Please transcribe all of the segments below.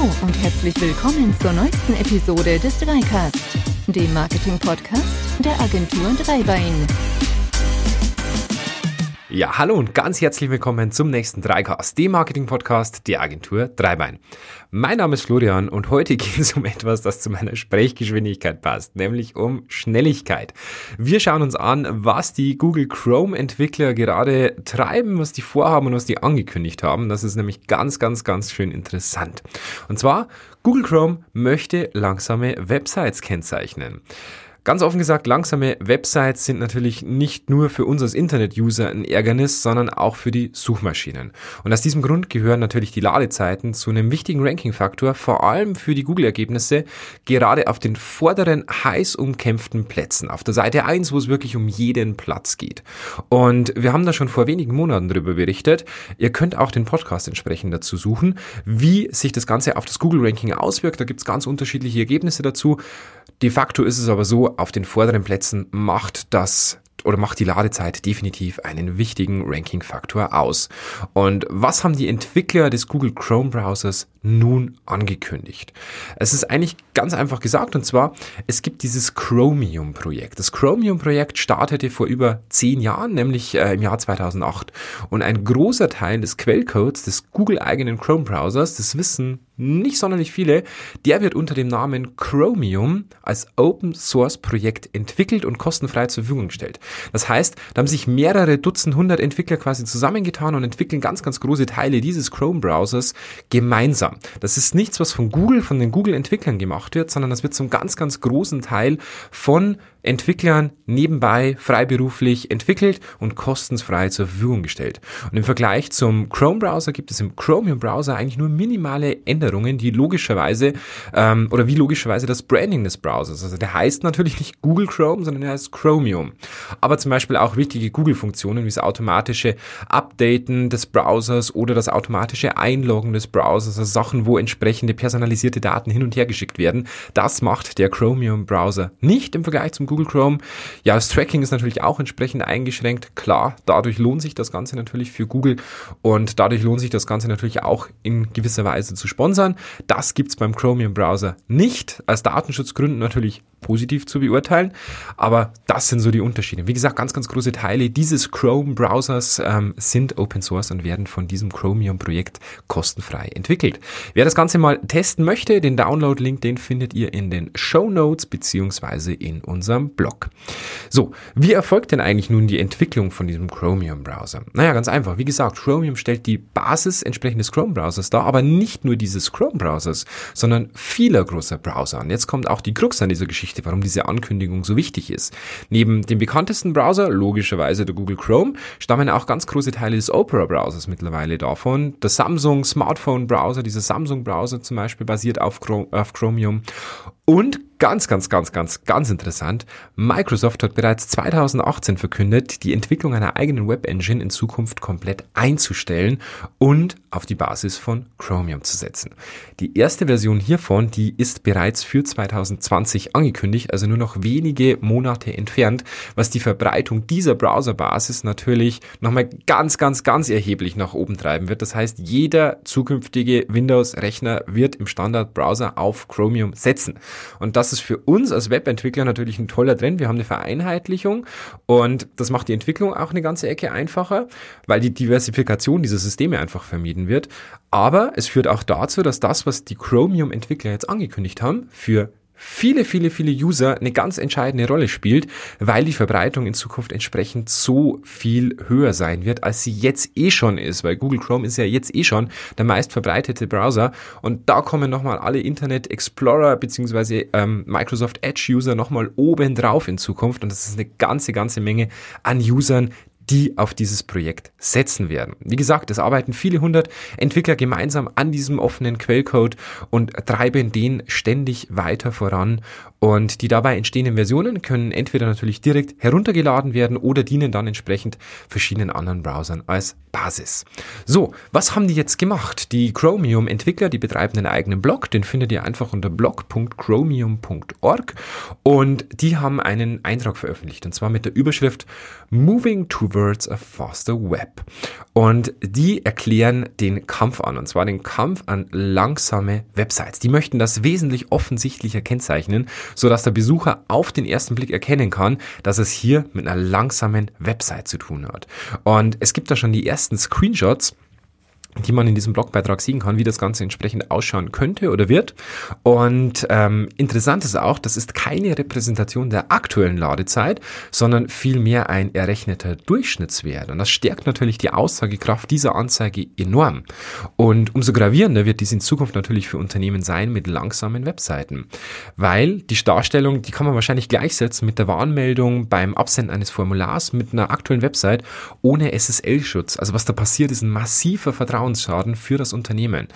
Hallo und herzlich willkommen zur neuesten Episode des 3Cast, dem Marketing-Podcast der Agentur Dreibein. Ja, hallo und ganz herzlich willkommen zum nächsten 3Cast, dem Marketing-Podcast der Agentur Dreibein. Mein Name ist Florian und heute geht es um etwas, das zu meiner Sprechgeschwindigkeit passt, nämlich um Schnelligkeit. Wir schauen uns an, was die Google Chrome-Entwickler gerade treiben, was die vorhaben und was die angekündigt haben. Das ist nämlich ganz, ganz, ganz schön interessant. Und zwar, Google Chrome möchte langsame Websites kennzeichnen. Ganz offen gesagt, langsame Websites sind natürlich nicht nur für uns als Internet-User ein Ärgernis, sondern auch für die Suchmaschinen. Und aus diesem Grund gehören natürlich die Ladezeiten zu einem wichtigen Ranking-Faktor, vor allem für die Google-Ergebnisse, gerade auf den vorderen, heiß umkämpften Plätzen, auf der Seite 1, wo es wirklich um jeden Platz geht. Und wir haben da schon vor wenigen Monaten darüber berichtet, ihr könnt auch den Podcast entsprechend dazu suchen, wie sich das Ganze auf das Google-Ranking auswirkt. Da gibt es ganz unterschiedliche Ergebnisse dazu. De facto ist es aber so, auf den vorderen Plätzen macht die Ladezeit definitiv einen wichtigen Ranking-Faktor aus. Und was haben die Entwickler des Google Chrome Browsers nun angekündigt? Es ist eigentlich ganz einfach gesagt, und zwar, es gibt dieses Chromium-Projekt. Das Chromium-Projekt startete vor über 10 Jahren, nämlich im Jahr 2008. Und ein großer Teil des Quellcodes des Google-eigenen Chrome-Browsers, das wissen nicht sonderlich viele, der wird unter dem Namen Chromium als Open-Source-Projekt entwickelt und kostenfrei zur Verfügung gestellt. Das heißt, da haben sich mehrere Dutzend, 100 Entwickler quasi zusammengetan und entwickeln ganz, ganz große Teile dieses Chrome-Browsers gemeinsam. Das ist nichts, was von Google, von den Google-Entwicklern gemacht wird, sondern das wird zum ganz, ganz großen Teil von Entwicklern nebenbei freiberuflich entwickelt und kostenfrei zur Verfügung gestellt. Und im Vergleich zum Chrome-Browser gibt es im Chromium-Browser eigentlich nur minimale Änderungen, die logischerweise wie das Branding des Browsers. Also der heißt natürlich nicht Google Chrome, sondern der heißt Chromium. Aber zum Beispiel auch wichtige Google-Funktionen wie das automatische Updaten des Browsers oder das automatische Einloggen des Browsers, also Sachen, wo entsprechende personalisierte Daten hin und her geschickt werden, das macht der Chromium-Browser nicht im Vergleich zum Google Chrome. Ja, das Tracking ist natürlich auch entsprechend eingeschränkt. Klar, dadurch lohnt sich das Ganze natürlich für Google und dadurch lohnt sich das Ganze natürlich auch in gewisser Weise zu sponsern. Das gibt es beim Chromium Browser nicht. Aus Datenschutzgründen natürlich positiv zu beurteilen, aber das sind so die Unterschiede. Wie gesagt, ganz, ganz große Teile dieses Chrome Browsers sind Open Source und werden von diesem Chromium Projekt kostenfrei entwickelt. Wer das Ganze mal testen möchte, den Download-Link, den findet ihr in den Shownotes beziehungsweise in unserem Blog. So, wie erfolgt denn eigentlich nun die Entwicklung von diesem Chromium-Browser? Naja, ganz einfach. Wie gesagt, Chromium stellt die Basis entsprechend des Chrome-Browsers dar, aber nicht nur dieses Chrome-Browsers, sondern vieler großer Browser. Und jetzt kommt auch die Krux an dieser Geschichte, warum diese Ankündigung so wichtig ist. Neben dem bekanntesten Browser, logischerweise der Google Chrome, stammen auch ganz große Teile des Opera-Browsers mittlerweile davon. Der Samsung-Smartphone-Browser, dieser Samsung-Browser zum Beispiel basiert auf Chromium. Und ganz interessant, Microsoft hat bereits 2018 verkündet, die Entwicklung einer eigenen Web-Engine in Zukunft komplett einzustellen und auf die Basis von Chromium zu setzen. Die erste Version hiervon, die ist bereits für 2020 angekündigt, also nur noch wenige Monate entfernt, was die Verbreitung dieser Browserbasis natürlich nochmal ganz erheblich nach oben treiben wird. Das heißt, jeder zukünftige Windows-Rechner wird im Standard-Browser auf Chromium setzen. Und das ist für uns als Webentwickler natürlich ein toller Trend. Wir haben eine Vereinheitlichung und das macht die Entwicklung auch eine ganze Ecke einfacher, weil die Diversifikation dieser Systeme einfach vermieden wird. Aber es führt auch dazu, dass das, was die Chromium-Entwickler jetzt angekündigt haben, für viele User eine ganz entscheidende Rolle spielt, weil die Verbreitung in Zukunft entsprechend so viel höher sein wird, als sie jetzt eh schon ist, weil Google Chrome ist ja jetzt eh schon der meistverbreitete Browser und da kommen nochmal alle Internet Explorer bzw. Microsoft Edge User nochmal oben drauf in Zukunft und das ist eine ganze Menge an Usern, die auf dieses Projekt setzen werden. Wie gesagt, es arbeiten viele hundert Entwickler gemeinsam an diesem offenen Quellcode und treiben den ständig weiter voran. Und die dabei entstehenden Versionen können entweder natürlich direkt heruntergeladen werden oder dienen dann entsprechend verschiedenen anderen Browsern als Basis. So, was haben die jetzt gemacht? Die Chromium-Entwickler, die betreiben einen eigenen Blog, den findet ihr einfach unter blog.chromium.org und die haben einen Eintrag veröffentlicht und zwar mit der Überschrift Moving to Birds of the Web. Und die erklären den Kampf an, und zwar den Kampf an langsame Websites. Die möchten das wesentlich offensichtlicher kennzeichnen, sodass der Besucher auf den ersten Blick erkennen kann, dass es hier mit einer langsamen Website zu tun hat. Und es gibt da schon die ersten Screenshots, die man in diesem Blogbeitrag sehen kann, wie das Ganze entsprechend ausschauen könnte oder wird. Und interessant ist auch, das ist keine Repräsentation der aktuellen Ladezeit, sondern vielmehr ein errechneter Durchschnittswert. Und das stärkt natürlich die Aussagekraft dieser Anzeige enorm. Und umso gravierender wird dies in Zukunft natürlich für Unternehmen sein mit langsamen Webseiten. Weil die Darstellung, die kann man wahrscheinlich gleichsetzen mit der Warnmeldung beim Absenden eines Formulars mit einer aktuellen Website ohne SSL-Schutz. Also was da passiert, ist ein massiver Vertrauensschaden für das Unternehmen.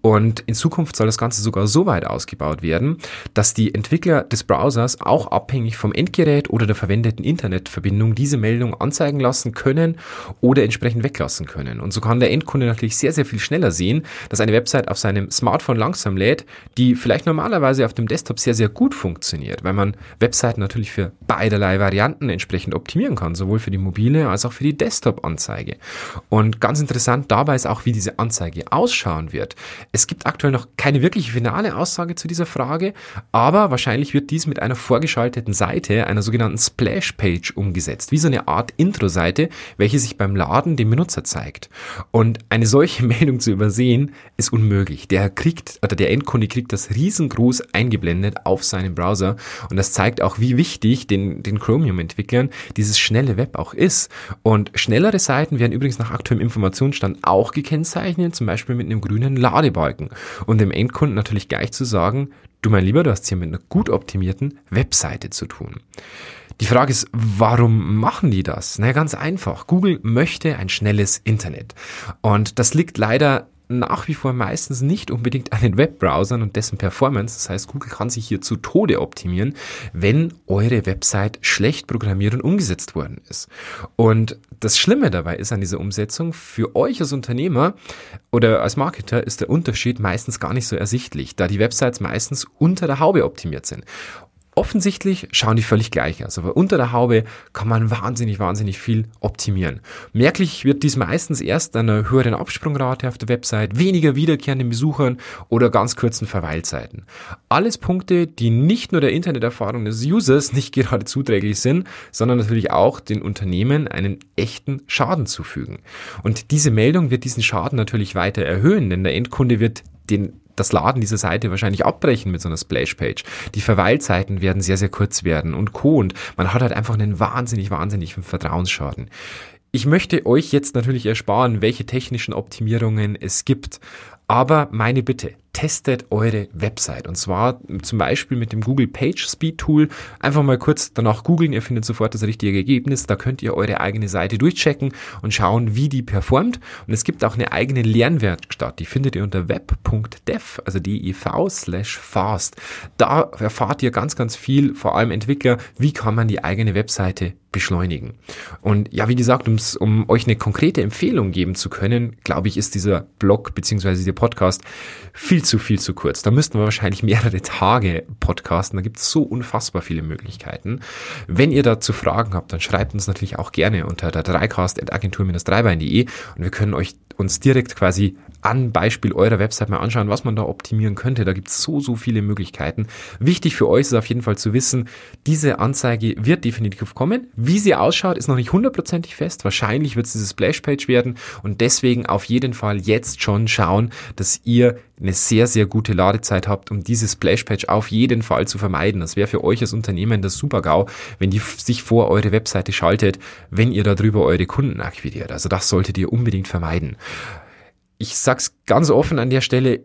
Und in Zukunft soll das Ganze sogar so weit ausgebaut werden, dass die Entwickler des Browsers auch abhängig vom Endgerät oder der verwendeten Internetverbindung diese Meldung anzeigen lassen können oder entsprechend weglassen können. Und so kann der Endkunde natürlich sehr, sehr viel schneller sehen, dass eine Website auf seinem Smartphone langsam lädt, die vielleicht normalerweise auf dem Desktop sehr, sehr gut funktioniert, weil man Webseiten natürlich für beiderlei Varianten entsprechend optimieren kann, sowohl für die mobile als auch für die Desktop-Anzeige. Und ganz interessant dabei ist auch, wie diese Anzeige ausschauen wird. Es gibt aktuell noch keine wirklich finale Aussage zu dieser Frage, aber wahrscheinlich wird dies mit einer vorgeschalteten Seite, einer sogenannten Splash-Page, umgesetzt, wie so eine Art Intro-Seite, welche sich beim Laden dem Benutzer zeigt. Und eine solche Meldung zu übersehen, ist unmöglich. Der Endkunde kriegt das riesengroß eingeblendet auf seinem Browser, und das zeigt auch, wie wichtig den Chromium-Entwicklern dieses schnelle Web auch ist. Und schnellere Seiten werden übrigens nach aktuellem Informationsstand auch gekennzeichnet, zum Beispiel mit einem grünen Ladebalken, und dem Endkunden natürlich gleich zu sagen, du mein Lieber, du hast hier mit einer gut optimierten Webseite zu tun. Die Frage ist, warum machen die das? Na, ganz einfach. Google möchte ein schnelles Internet, und das liegt leider nach wie vor meistens nicht unbedingt an den Webbrowsern und dessen Performance. Das heißt, Google kann sich hier zu Tode optimieren, wenn eure Website schlecht programmiert und umgesetzt worden ist. Und das Schlimme dabei ist an dieser Umsetzung, für euch als Unternehmer oder als Marketer ist der Unterschied meistens gar nicht so ersichtlich, da die Websites meistens unter der Haube optimiert sind. Offensichtlich schauen die völlig gleich aus, aber unter der Haube kann man wahnsinnig, wahnsinnig viel optimieren. Merklich wird dies meistens erst an einer höheren Absprungrate auf der Website, weniger wiederkehrenden Besuchern oder ganz kurzen Verweilzeiten. Alles Punkte, die nicht nur der Interneterfahrung des Users nicht gerade zuträglich sind, sondern natürlich auch den Unternehmen einen echten Schaden zufügen. Und diese Meldung wird diesen Schaden natürlich weiter erhöhen, denn der Endkunde wird das Laden dieser Seite wahrscheinlich abbrechen mit so einer Splash-Page. Die Verweilzeiten werden sehr, sehr kurz werden und Co. Und man hat halt einfach einen wahnsinnig Vertrauensschaden. Ich möchte euch jetzt natürlich ersparen, welche technischen Optimierungen es gibt. Aber meine Bitte, testet eure Website, und zwar zum Beispiel mit dem Google Page Speed Tool. Einfach mal kurz danach googeln, ihr findet sofort das richtige Ergebnis. Da könnt ihr eure eigene Seite durchchecken und schauen, wie die performt. Und es gibt auch eine eigene Lernwerkstatt, die findet ihr unter web.dev, also dev/fast. Da erfahrt ihr ganz viel, vor allem Entwickler, wie kann man die eigene Webseite beschleunigen. Und ja, wie gesagt, um euch eine konkrete Empfehlung geben zu können, glaube ich, ist dieser Blog bzw. der Podcast viel zu kurz. Da müssten wir wahrscheinlich mehrere Tage podcasten. Da gibt es so unfassbar viele Möglichkeiten. Wenn ihr dazu Fragen habt, dann schreibt uns natürlich auch gerne unter der 3cast.agentur-3bein.de, und wir können uns direkt quasi an Beispiel eurer Website mal anschauen, was man da optimieren könnte. Da gibt es so viele Möglichkeiten. Wichtig für euch ist auf jeden Fall zu wissen, diese Anzeige wird definitiv kommen. Wie sie ausschaut, ist noch nicht 100%ig fest. Wahrscheinlich wird es diese Splashpage werden, und deswegen auf jeden Fall jetzt schon schauen, dass ihr eine sehr gute Ladezeit habt, um diese Splashpage auf jeden Fall zu vermeiden. Das wäre für euch als Unternehmen das Super-GAU, wenn die sich vor eure Webseite schaltet, wenn ihr darüber eure Kunden akquiriert. Also das solltet ihr unbedingt vermeiden. Ich sag's ganz offen an der Stelle,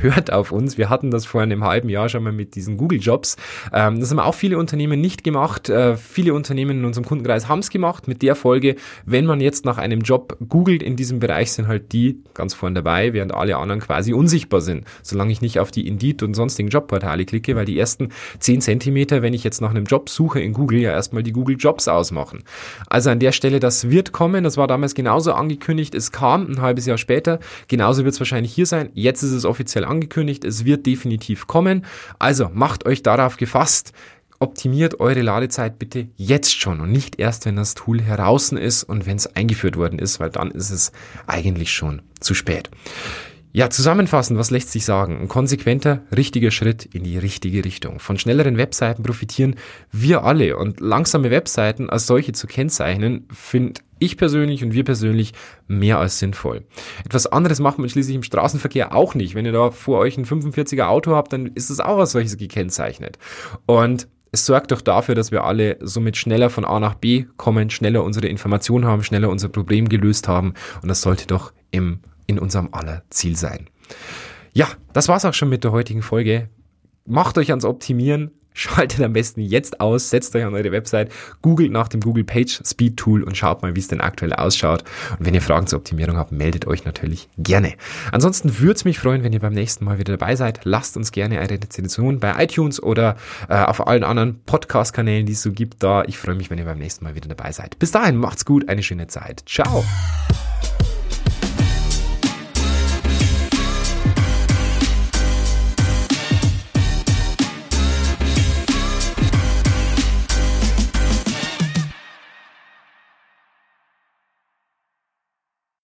hört auf uns. Wir hatten das vor einem halben Jahr schon mal mit diesen Google Jobs. Das haben auch viele Unternehmen nicht gemacht. Viele Unternehmen in unserem Kundenkreis haben es gemacht, mit der Folge, wenn man jetzt nach einem Job googelt in diesem Bereich, sind halt die ganz vorne dabei, während alle anderen quasi unsichtbar sind, solange ich nicht auf die Indeed und sonstigen Jobportale klicke, weil die ersten 10 Zentimeter, wenn ich jetzt nach einem Job suche in Google, ja erstmal die Google Jobs ausmachen. Also an der Stelle, das wird kommen. Das war damals genauso angekündigt. Es kam ein halbes Jahr später. Genauso wird es wahrscheinlich hier sein. Jetzt ist es offiziell angekündigt. Es wird definitiv kommen. Also macht euch darauf gefasst. optimiert eure Ladezeit bitte jetzt schon und nicht erst, wenn das Tool heraus ist und wenn es eingeführt worden ist, weil dann ist es eigentlich schon zu spät. Ja, zusammenfassend, was lässt sich sagen? Ein konsequenter, richtiger Schritt in die richtige Richtung. Von schnelleren Webseiten profitieren wir alle und langsame Webseiten als solche zu kennzeichnen, finde ich persönlich und wir persönlich mehr als sinnvoll. Etwas anderes macht man schließlich im Straßenverkehr auch nicht. Wenn ihr da vor euch ein 45er Auto habt, dann ist es auch als solches gekennzeichnet. Und es sorgt doch dafür, dass wir alle somit schneller von A nach B kommen, schneller unsere Informationen haben, schneller unser Problem gelöst haben. Und das sollte doch in unserem aller Ziel sein. Ja, das war's auch schon mit der heutigen Folge. Macht euch ans Optimieren, schaltet am besten jetzt aus, setzt euch an eure Website, googelt nach dem Google Page Speed Tool und schaut mal, wie es denn aktuell ausschaut. Und wenn ihr Fragen zur Optimierung habt, meldet euch natürlich gerne. Ansonsten würde es mich freuen, wenn ihr beim nächsten Mal wieder dabei seid. Lasst uns gerne eine Rezension bei iTunes oder auf allen anderen Podcast-Kanälen, die es so gibt, da. Ich freue mich, wenn ihr beim nächsten Mal wieder dabei seid. Bis dahin, macht's gut, eine schöne Zeit. Ciao!